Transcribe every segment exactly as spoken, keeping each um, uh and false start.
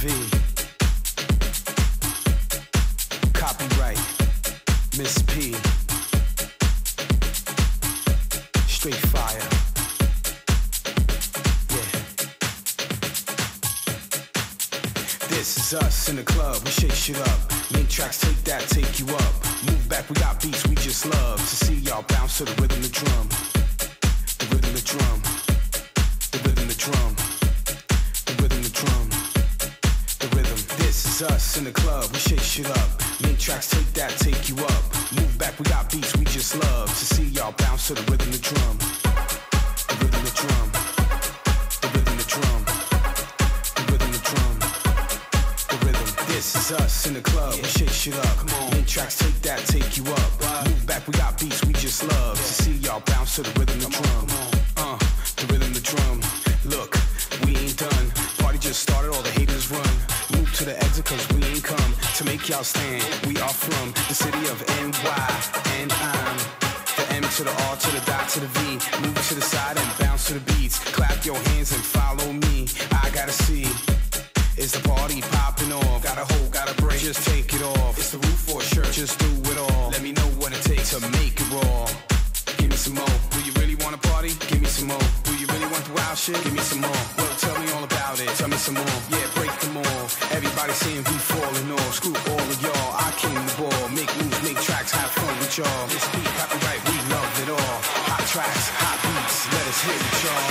V. Copyright Miss P. Straight fire. Yeah. This is us in the club. We shake shit up. Make tracks, take that, take you up. Move back, we got beats we just love to see y'all bounce to the rhythm, the drum, the rhythm, the drum, the rhythm, the drum, the rhythm, the drum, the rhythm. This is us in the club. We shake shit up. Make tracks, take that, take you up. Move back, we got beats we just love to see y'all bounce to the rhythm, the drum, the rhythm, the drum, the rhythm, the drum, the rhythm, the drum, the rhythm. This is us in the club. We shake shit up. Come on. Make tracks, take that, take you up. Move back, we got beats we just love to see y'all bounce to the rhythm, the drum. Uh, the rhythm, the drum. Look, we ain't done. Party just started, all the haters run. Move to the exit, cause we ain't come to make y'all stand. We are from the city of N Y, and I'm the M to the R to the dot to the V. Move to the side and bounce to the beats. Clap your hands and follow me. I gotta see, is the party popping off? Got a hold, got a break, just take it off. It's the roof or a shirt, just do it all. Let me know what it takes to make it raw. Give me some more. Do you really want to party? Give me some more. Do you really want the wild shit? Give me some more. Well, tell me all about it. Tell me some more. Yeah, break them all. Everybody saying we falling off. Screw all of y'all. I came the ball. Make moves, make tracks, have fun with y'all. This beat copyright, we loved it all. Hot tracks, hot beats, let us hit it, y'all.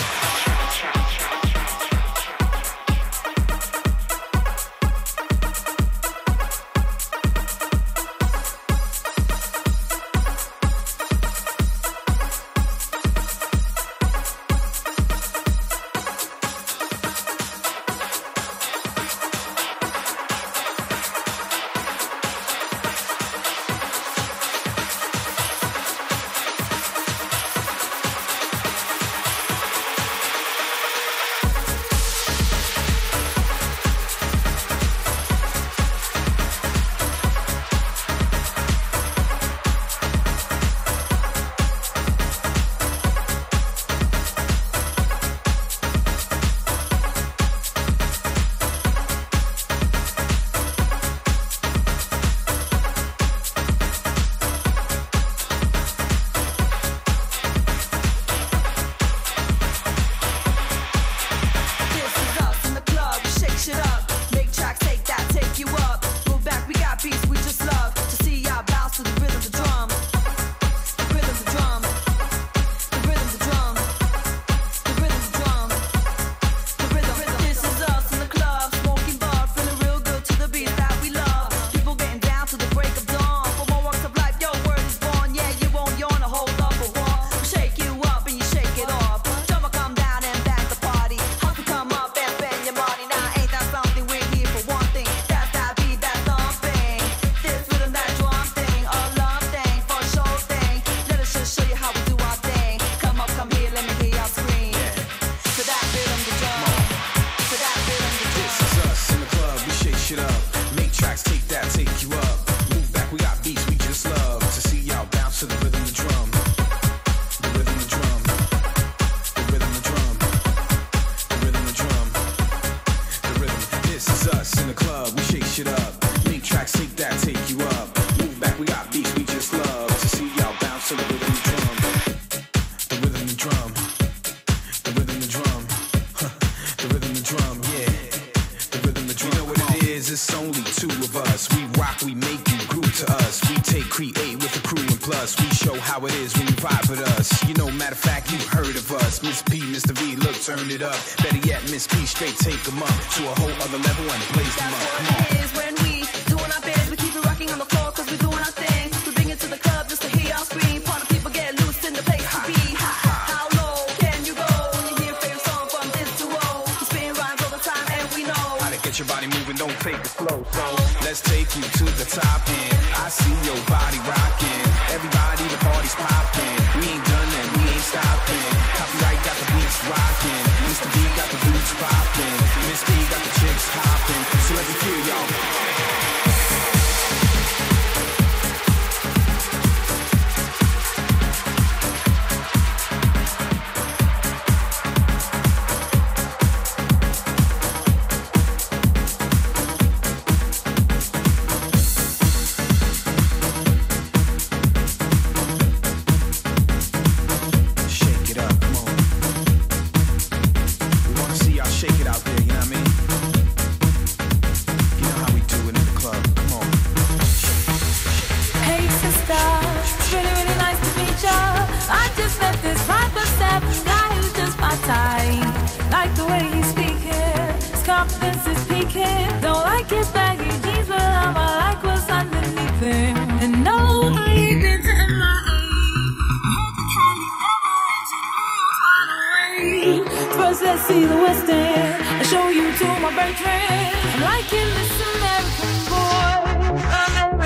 can't. Don't like his baggy jeans, but I'ma like what's underneath him. And no, I ain't into M I A. I hate the kind of never ends, you know it's hard to rain. First, let's see the West End. I'll show you to my boyfriend. I'm liking this American boy. American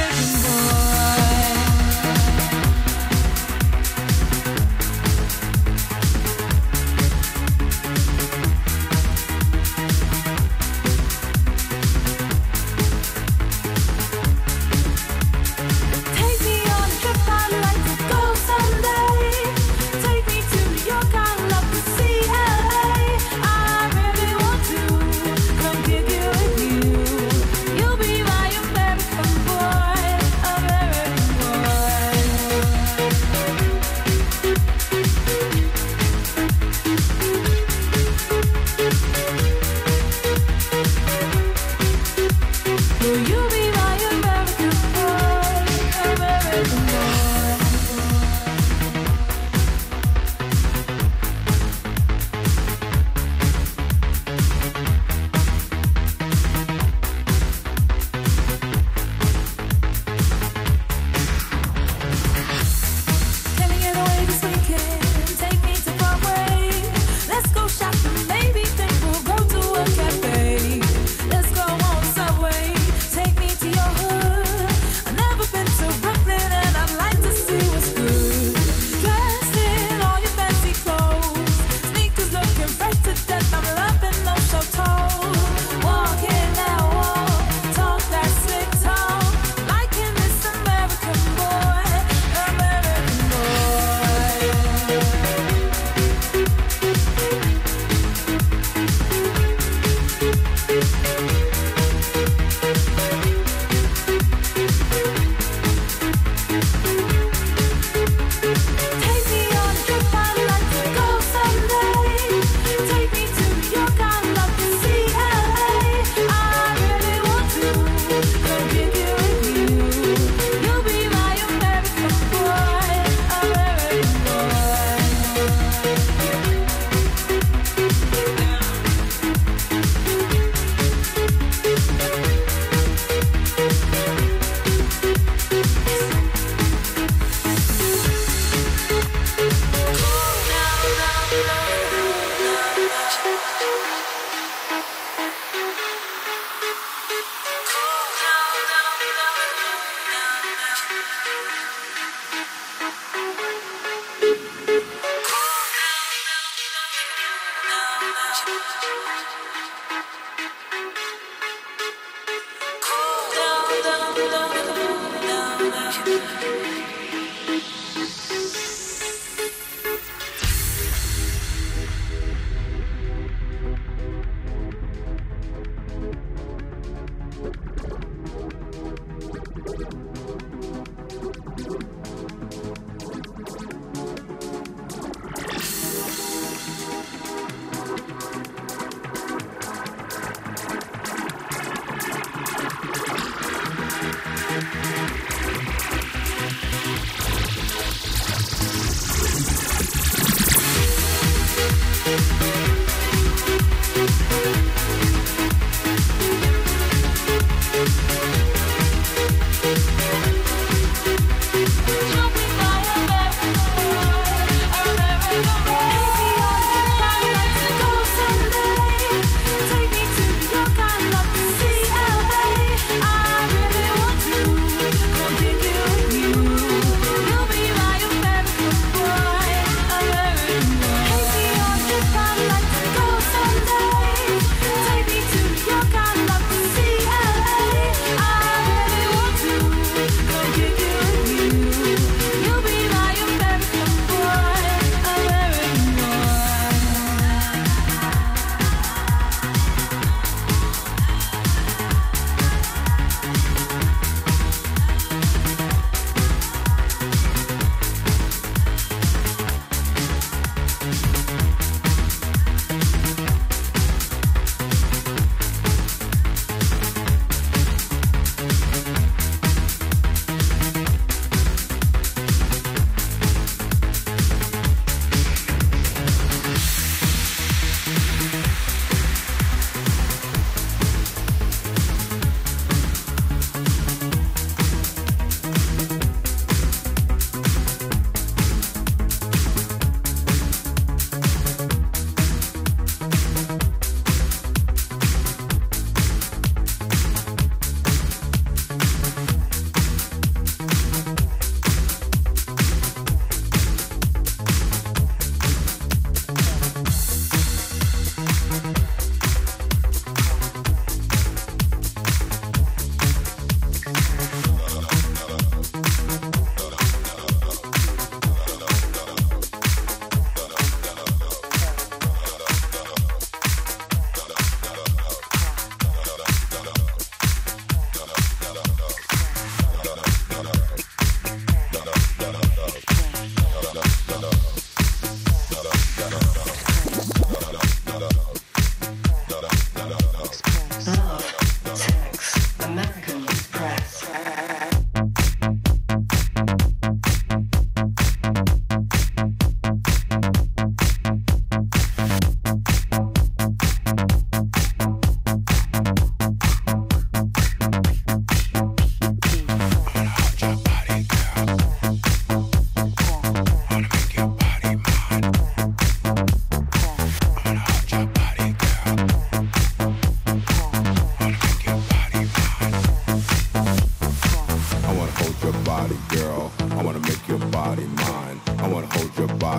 be my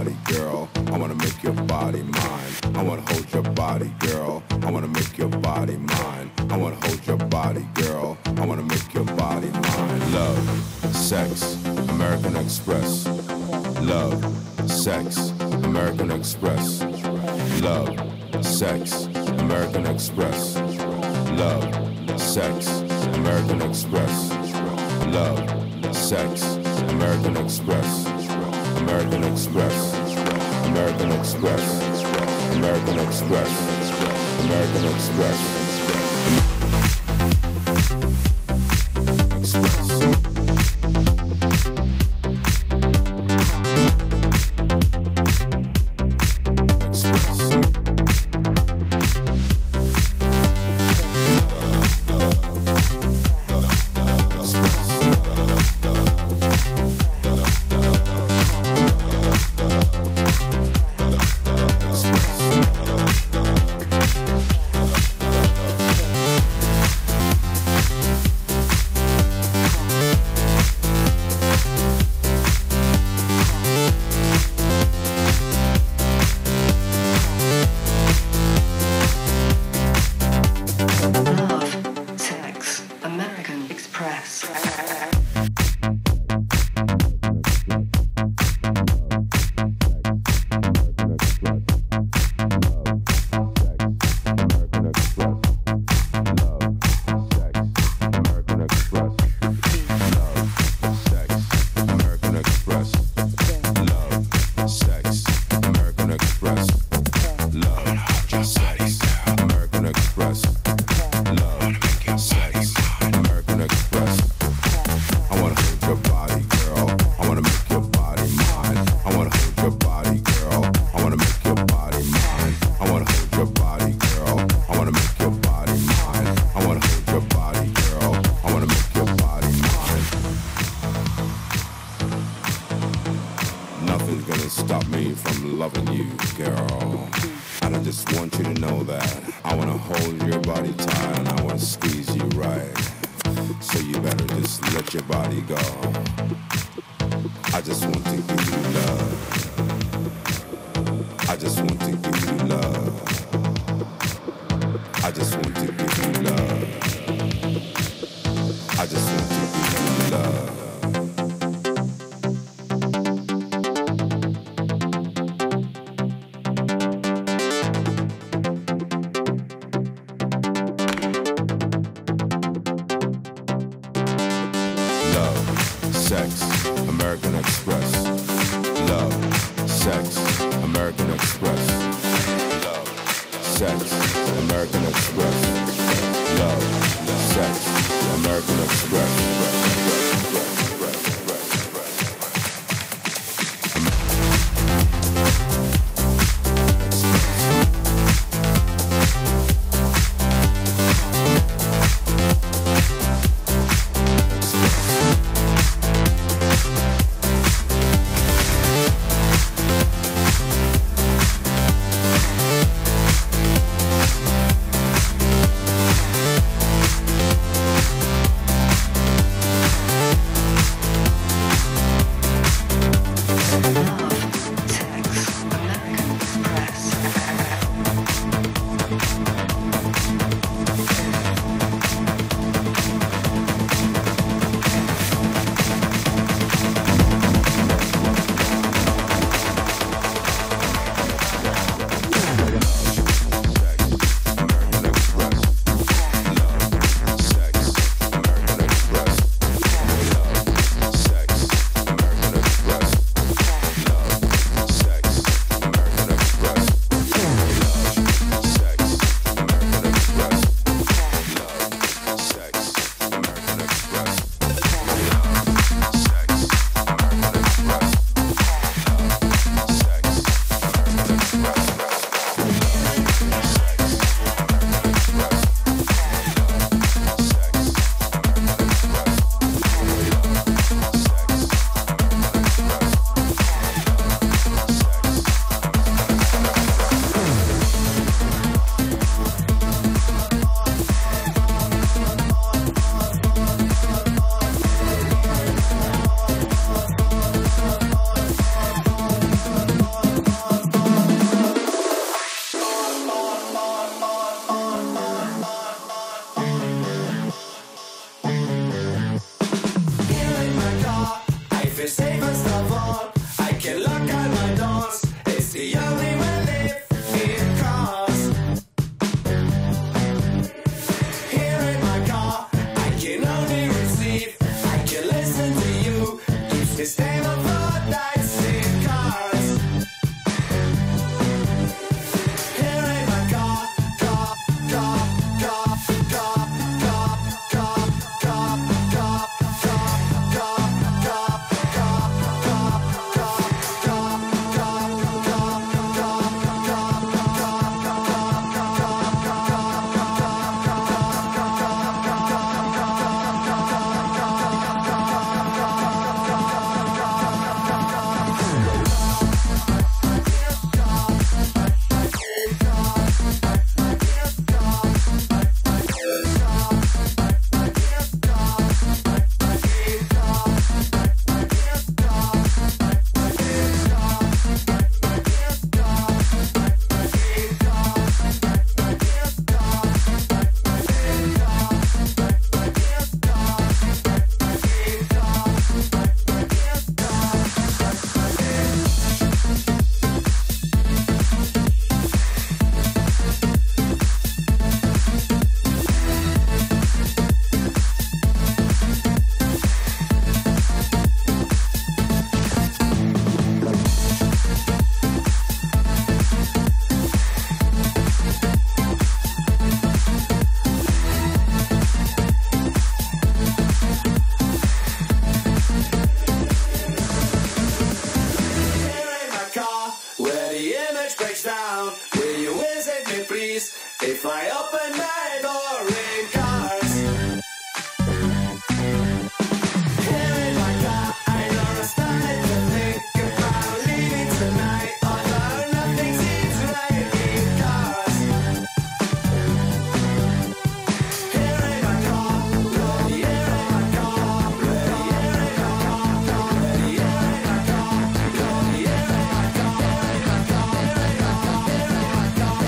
body, girl. I wanna make your body mine. I wanna hold your body, girl. I wanna make your body mine. I wanna hold your body, girl. I wanna make your body mine. Love, sex, American Express. Love, sex, American Express. Love, sex, American Express. Love, sex, American Express. Love, sex, American Express. American Express. American Express. American Express. American Express. Express. lights down. Will you visit me please? If I open my door in cars, here in my car, I know I'm starting to think about leaving tonight. Although nothing seems right in cars, here in my car, bloody here in my car, bloody here in my car, bloody here in my car, bloody here in my car, here in my car, here in my car, here in my car, here in my car.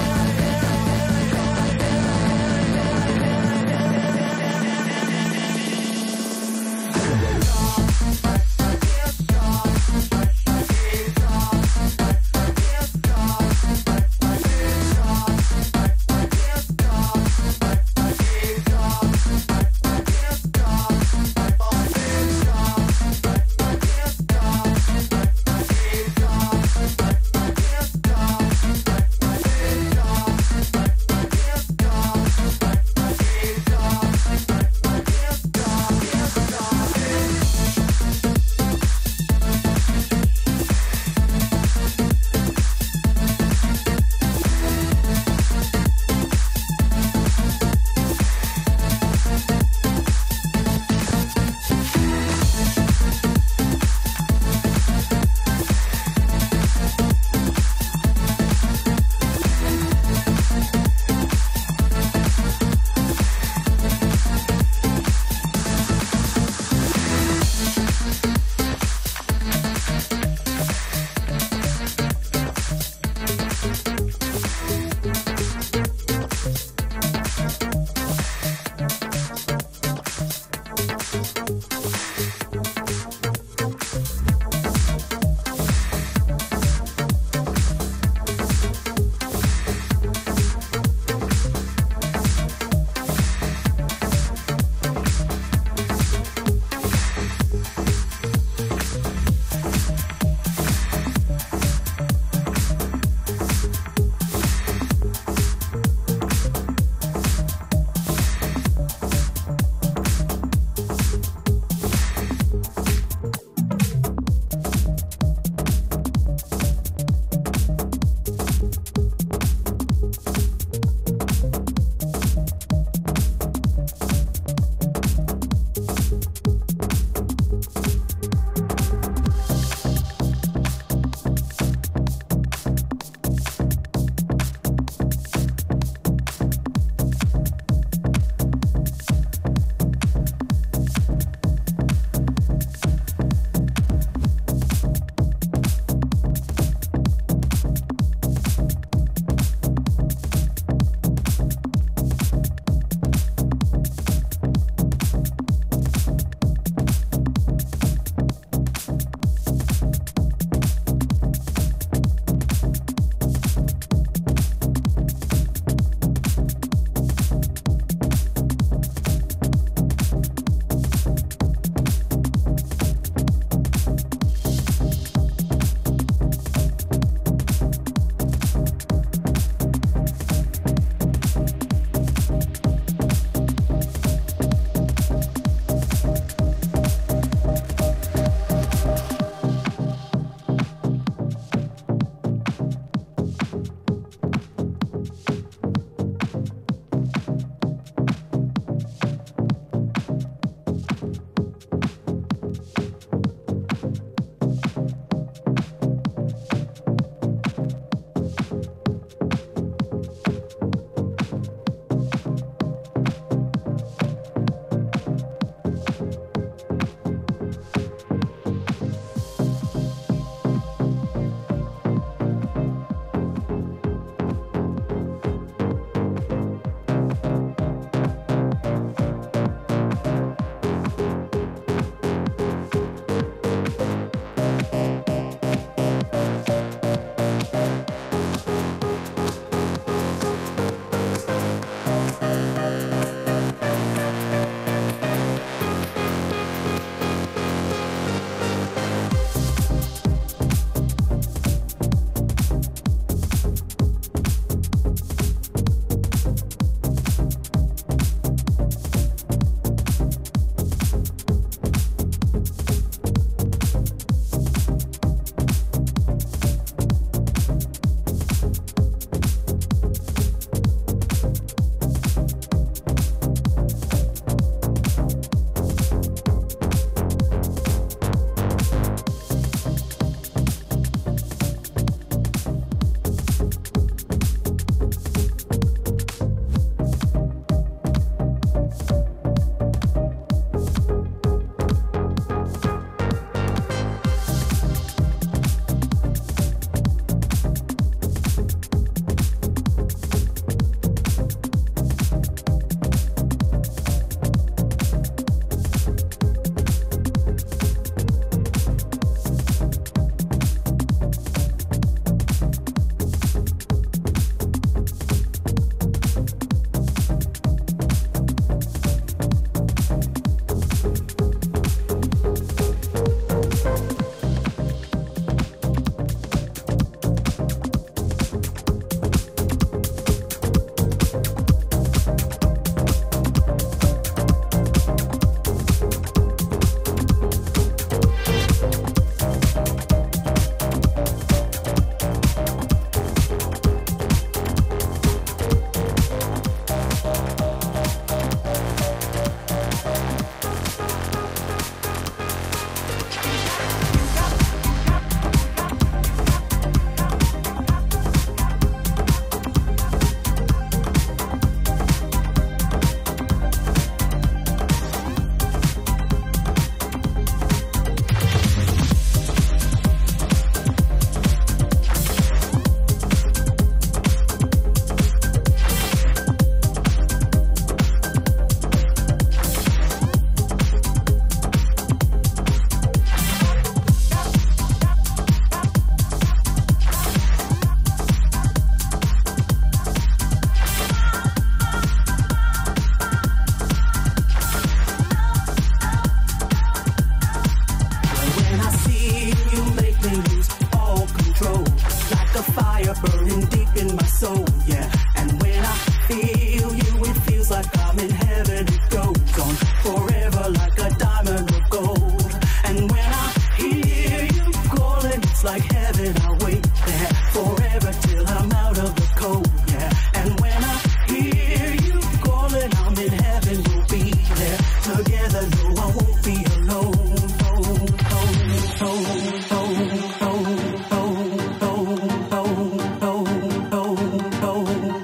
fire burning deep in my soul, yeah. And when I feel you, it feels like I'm in heaven. It goes on forever like a diamond of gold. And when I hear you calling, it's like heaven. I wait there forever till I'm out of the cold, yeah. And when I hear you calling, I'm in heaven. We'll be there together, no, I won't be alone. Oh, oh, oh, oh, oh. Oh, oh, oh, oh.